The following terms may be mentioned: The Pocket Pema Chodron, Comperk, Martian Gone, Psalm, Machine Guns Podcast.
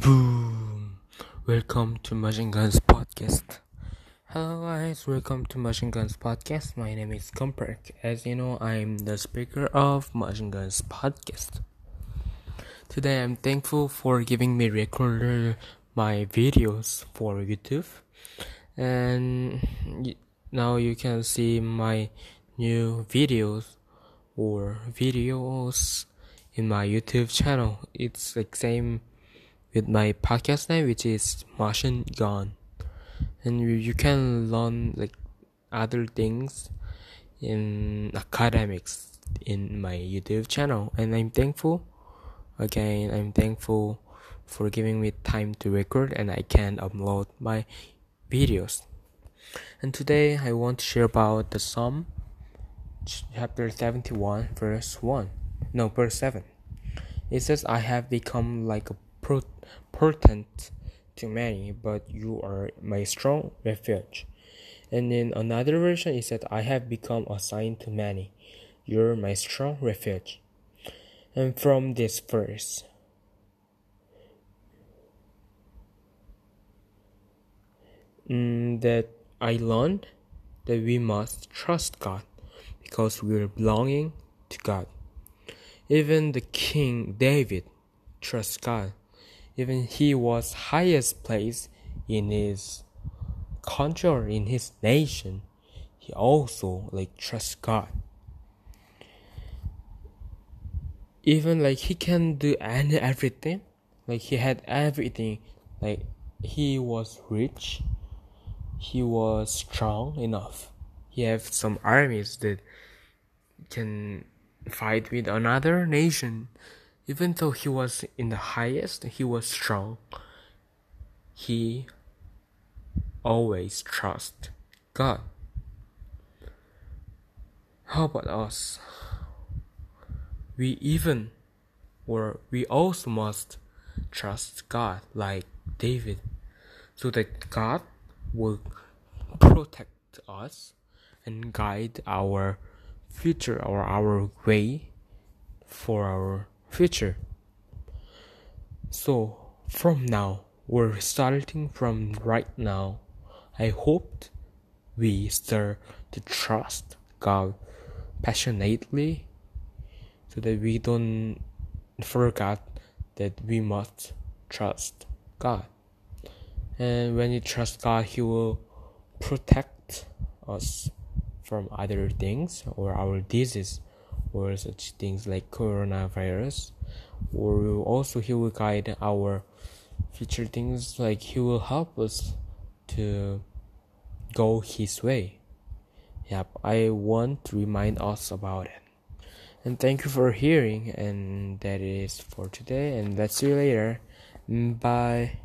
Boom. Welcome to Machine Guns Podcast. Hello guys, welcome to Machine Guns Podcast. My name is Comperk. As you know, I'm the speaker of Machine Guns Podcast. Today I'm thankful for giving me record my videos for YouTube. And now you can see my new videos or videos in my YouTube channel. It's the same with my podcast name, which is Martian Gone, and you can learn other things in academics in my YouTube channel. And I'm thankful for giving me time to record and I can upload my videos. And today I want to share about the Psalm chapter 71 verse 7. It says, I have become like a portent to many, but you are my strong refuge. And in another version it said, I have become a sign to many, you're my strong refuge. And from this verse, that I learned that we must trust God because we are belonging to God. Even the King David trusts God. Even he was highest place in his country or in his nation, he also trusts God. Even he can do everything, he had everything, he was rich, he was strong enough. He had some armies that can fight with another nation. Even though he was in the highest, he was strong. He always trust God. How about us? We also must trust God like David, so that God will protect us and guide our future or our way for our future. So from now, we're starting from right now. I hope we start to trust God passionately, so that we don't forget that we must trust God. And when you trust God, He will protect us from other things or our disease, or such things like coronavirus, or also He will guide our future things, He will help us to go His way. Yep, I want to remind us about it. And thank you for hearing, and that is for today, and let's see you later. Bye.